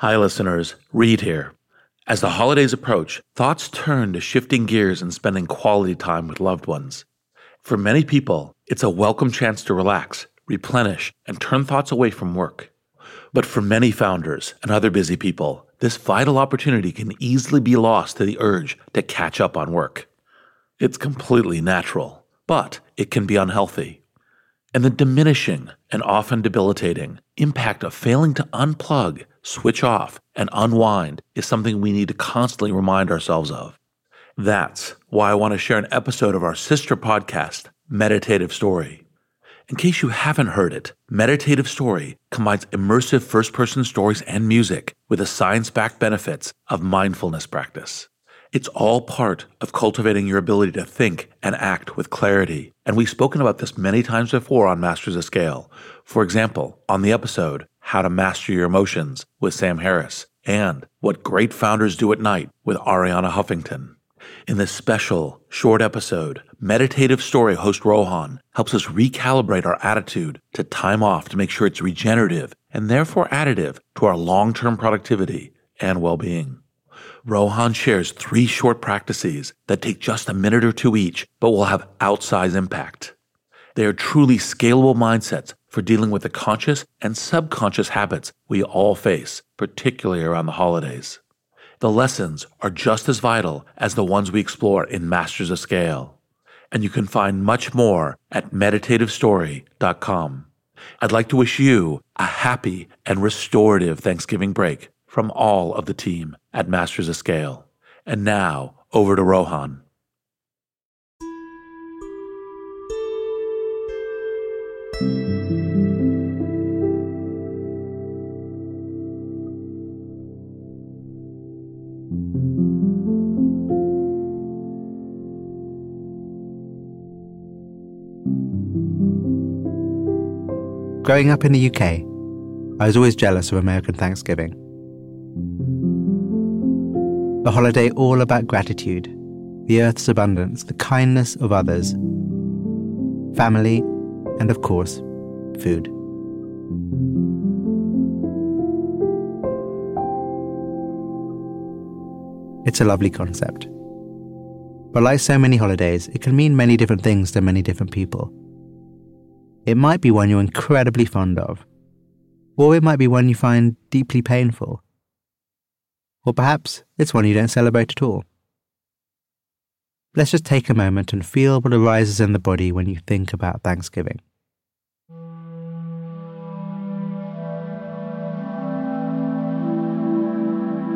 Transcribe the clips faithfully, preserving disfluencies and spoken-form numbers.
Hi, listeners. Reed here. As the holidays approach, thoughts turn to shifting gears and spending quality time with loved ones. For many people, it's a welcome chance to relax, replenish, and turn thoughts away from work. But for many founders and other busy people, this vital opportunity can easily be lost to the urge to catch up on work. It's completely natural, but it can be unhealthy. And the diminishing and often debilitating impact of failing to unplug, switch off, and unwind is something we need to constantly remind ourselves of. That's why I want to share an episode of our sister podcast, Meditative Story. In case you haven't heard it, Meditative Story combines immersive first-person stories and music with the science-backed benefits of mindfulness practice. It's all part of cultivating your ability to think and act with clarity, and we've spoken about this many times before on Masters of Scale. For example, on the episode, How to Master Your Emotions with Sam Harris, and What Great Founders Do at Night with Arianna Huffington. In this special, short episode, Meditative Story host Rohan helps us recalibrate our attitude to time off to make sure it's regenerative and therefore additive to our long-term productivity and well-being. Rohan shares three short practices that take just a minute or two each, but will have outsized impact. They are truly scalable mindsets for dealing with the conscious and subconscious habits we all face, particularly around the holidays. The lessons are just as vital as the ones we explore in Masters of Scale. And you can find much more at meditative story dot com. I'd like to wish you a happy and restorative Thanksgiving break from all of the team at Masters of Scale. And now, over to Rohan. Growing up in the U K, I was always jealous of American Thanksgiving. A holiday all about gratitude, the earth's abundance, the kindness of others, family, and of course, food. It's a lovely concept. But like so many holidays, it can mean many different things to many different people. It might be one you're incredibly fond of, or it might be one you find deeply painful, or perhaps it's one you don't celebrate at all. Let's just take a moment and feel what arises in the body when you think about Thanksgiving.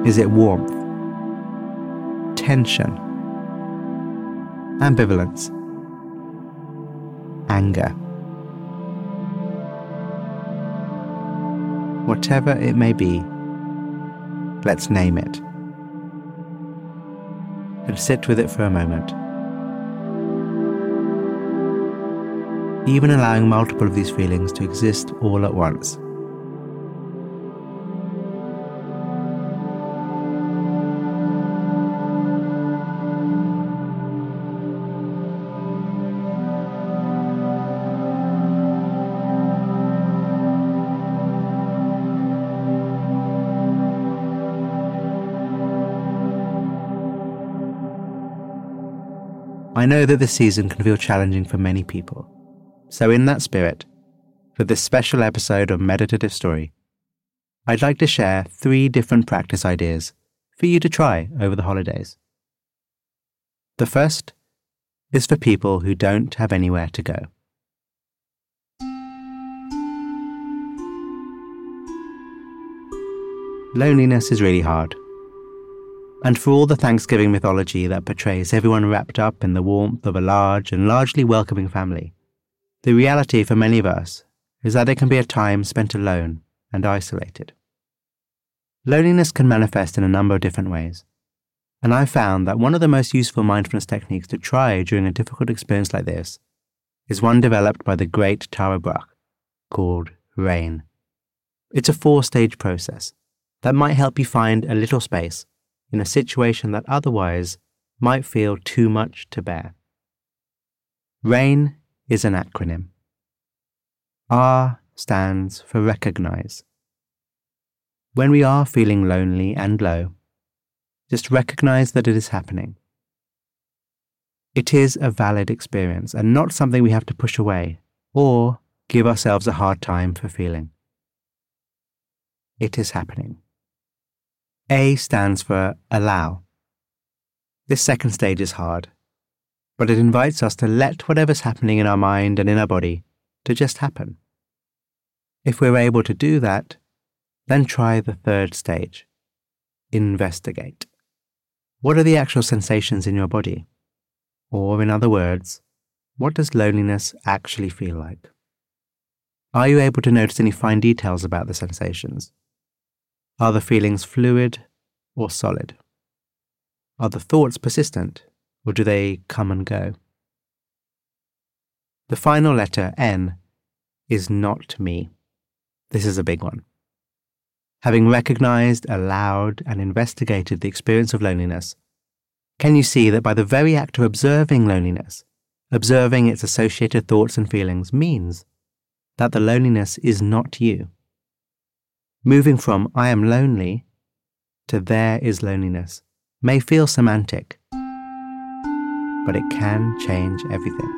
Is it warmth? Tension? Ambivalence? Anger? Whatever it may be, let's name it and sit with it for a moment. Even allowing multiple of these feelings to exist all at once. I know that this season can feel challenging for many people. So in that spirit, for this special episode of Meditative Story, I'd like to share three different practice ideas for you to try over the holidays. The first is for people who don't have anywhere to go. Loneliness is really hard. And for all the Thanksgiving mythology that portrays everyone wrapped up in the warmth of a large and largely welcoming family, the reality for many of us is that it can be a time spent alone and isolated. Loneliness can manifest in a number of different ways, and I've found that one of the most useful mindfulness techniques to try during a difficult experience like this is one developed by the great Tara Brach called RAIN. It's a four-stage process that might help you find a little space in a situation that otherwise might feel too much to bear. RAIN is an acronym. R stands for recognize. when we are feeling lonely and low, just recognize that it is happening. It is a valid experience and not something we have to push away or give ourselves a hard time for feeling. It is happening. A stands for allow. This second stage is hard, but it invites us to let whatever's happening in our mind and in our body to just happen. If we're able to do that, then try the third stage. Investigate. What are the actual sensations in your body? Or in other words, what does loneliness actually feel like? Are you able to notice any fine details about the sensations? Are the feelings fluid or solid? Are the thoughts persistent, or do they come and go? The final letter, N, is not me. This is a big one. Having recognized, allowed, and investigated the experience of loneliness, can you see that by the very act of observing loneliness, observing its associated thoughts and feelings means that the loneliness is not you? Moving from I am lonely to there is loneliness may feel semantic, but it can change everything.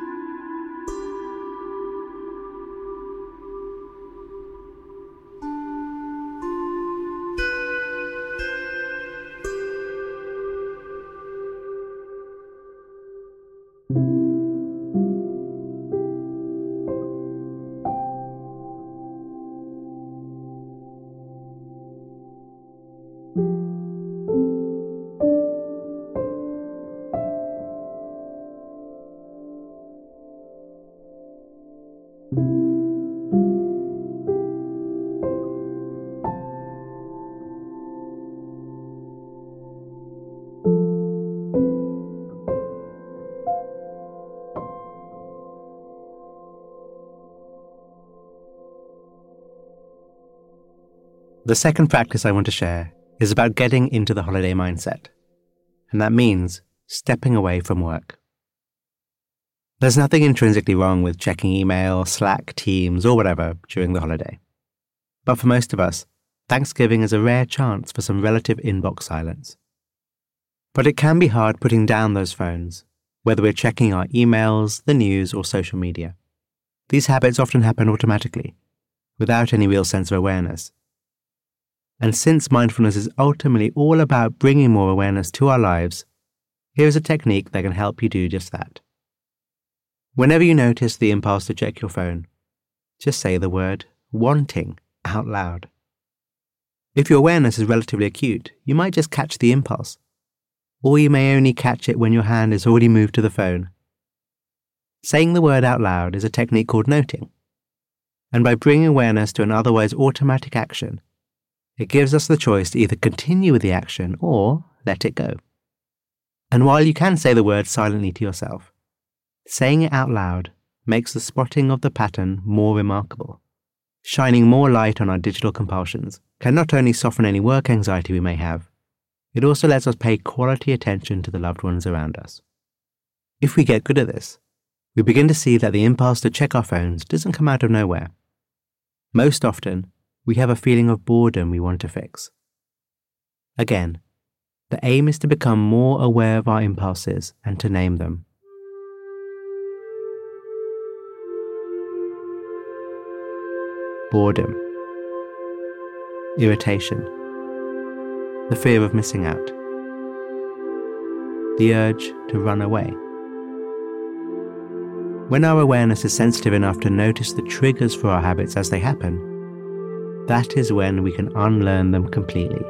The second practice I want to share is about getting into the holiday mindset, and that means stepping away from work. There's nothing intrinsically wrong with checking email, Slack, Teams, or whatever during the holiday. But for most of us, Thanksgiving is a rare chance for some relative inbox silence. But it can be hard putting down those phones, whether we're checking our emails, the news, or social media. These habits often happen automatically, without any real sense of awareness. And since mindfulness is ultimately all about bringing more awareness to our lives, here is a technique that can help you do just that. Whenever you notice the impulse to check your phone, just say the word wanting out loud. If your awareness is relatively acute, you might just catch the impulse, or you may only catch it when your hand is already moved to the phone. Saying the word out loud is a technique called noting, and by bringing awareness to an otherwise automatic action, it gives us the choice to either continue with the action or let it go. And while you can say the word silently to yourself, saying it out loud makes the spotting of the pattern more remarkable. Shining more light on our digital compulsions can not only soften any work anxiety we may have, it also lets us pay quality attention to the loved ones around us. If we get good at this, we begin to see that the impulse to check our phones doesn't come out of nowhere. Most often, we have a feeling of boredom we want to fix. Again, the aim is to become more aware of our impulses and to name them. Boredom. Irritation. The fear of missing out. The urge to run away. When our awareness is sensitive enough to notice the triggers for our habits as they happen, that is when we can unlearn them completely,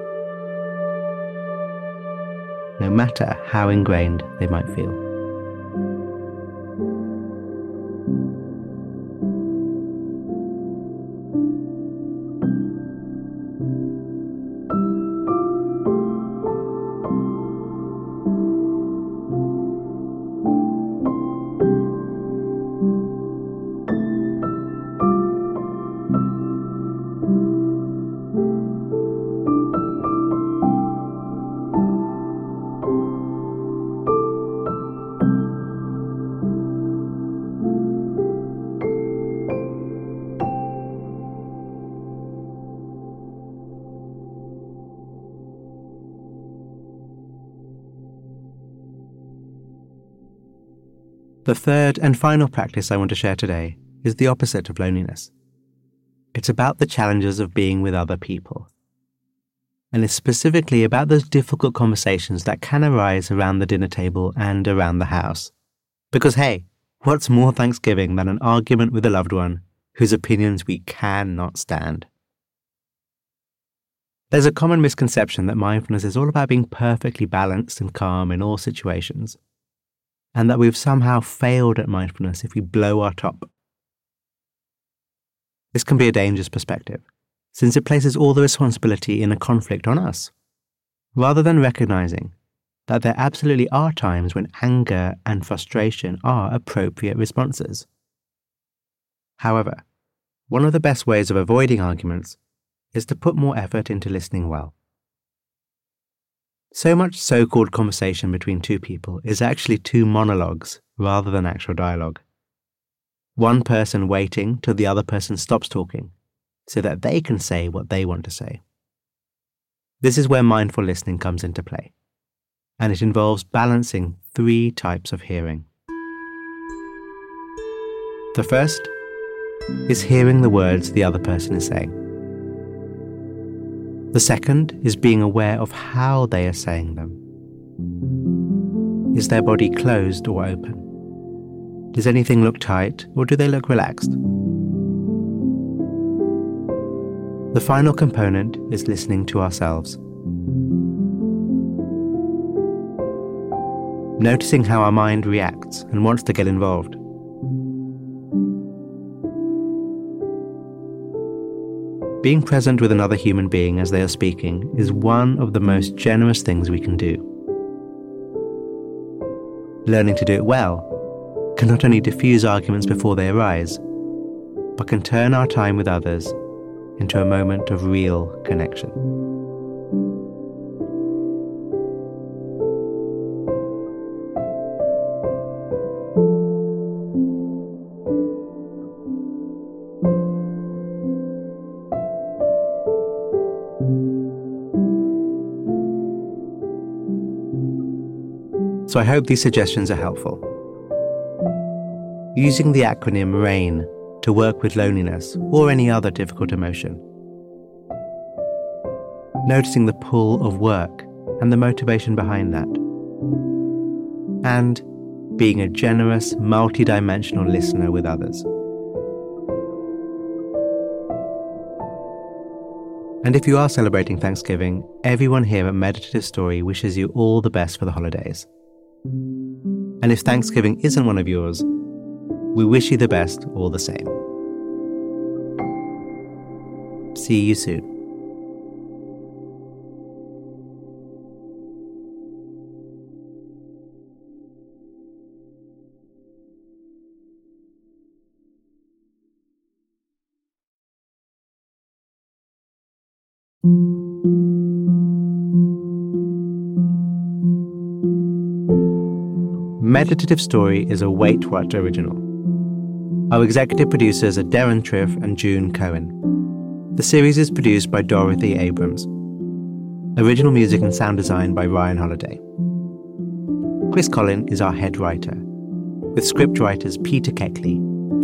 no matter how ingrained they might feel. The third and final practice I want to share today is the opposite of loneliness. It's about the challenges of being with other people. And it's specifically about those difficult conversations that can arise around the dinner table and around the house. Because hey, what's more Thanksgiving than an argument with a loved one whose opinions we cannot stand? There's a common misconception that mindfulness is all about being perfectly balanced and calm in all situations, and that we've somehow failed at mindfulness if we blow our top. This can be a dangerous perspective, since it places all the responsibility in a conflict on us, rather than recognizing that there absolutely are times when anger and frustration are appropriate responses. However, one of the best ways of avoiding arguments is to put more effort into listening well. So much so-called conversation between two people is actually two monologues rather than actual dialogue. One person waiting till the other person stops talking so that they can say what they want to say. This is where mindful listening comes into play, and it involves balancing three types of hearing. The first is hearing the words the other person is saying. The second is being aware of how they are saying them. Is their body closed or open? Does anything look tight, or do they look relaxed? The final component is listening to ourselves. Noticing how our mind reacts and wants to get involved. Being present with another human being as they are speaking is one of the most generous things we can do. Learning to do it well can not only diffuse arguments before they arise, but can turn our time with others into a moment of real connection. So I hope these suggestions are helpful. Using the acronym RAIN to work with loneliness or any other difficult emotion. Noticing the pull of work and the motivation behind that. And being a generous, multidimensional listener with others. And if you are celebrating Thanksgiving, everyone here at Meditative Story wishes you all the best for the holidays. And if Thanksgiving isn't one of yours, we wish you the best all the same. See you soon. Meditative Story is a Wait What original. Our executive producers are Darren Triff and June Cohen. The series is produced by Dorothy Abrams. Original music and sound design by Ryan Holiday. Chris Collin is our head writer, with script writers Peter Keckley,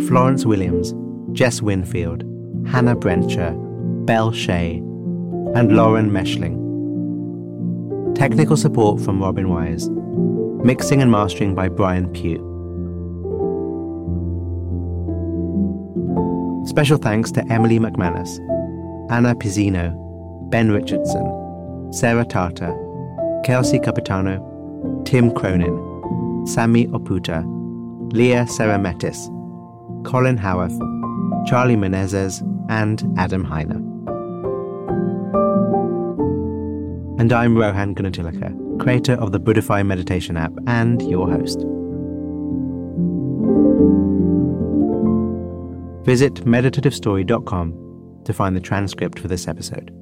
Florence Williams, Jess Winfield, Hannah Brentcher, Belle Shea, and Lauren Meshling. Technical support from Robin Wise. Mixing and mastering by Brian Pugh. Special thanks to Emily McManus, Anna Pizzino, Ben Richardson, Sarah Tata, Kelsey Capitano, Tim Cronin, Sammy Oputa, Leah Sarametis, Colin Howarth, Charlie Menezes, and Adam Heiner. And I'm Rohan Gunatilaka, creator of the Buddhify meditation app and your host. Visit meditative story dot com to find the transcript for this episode.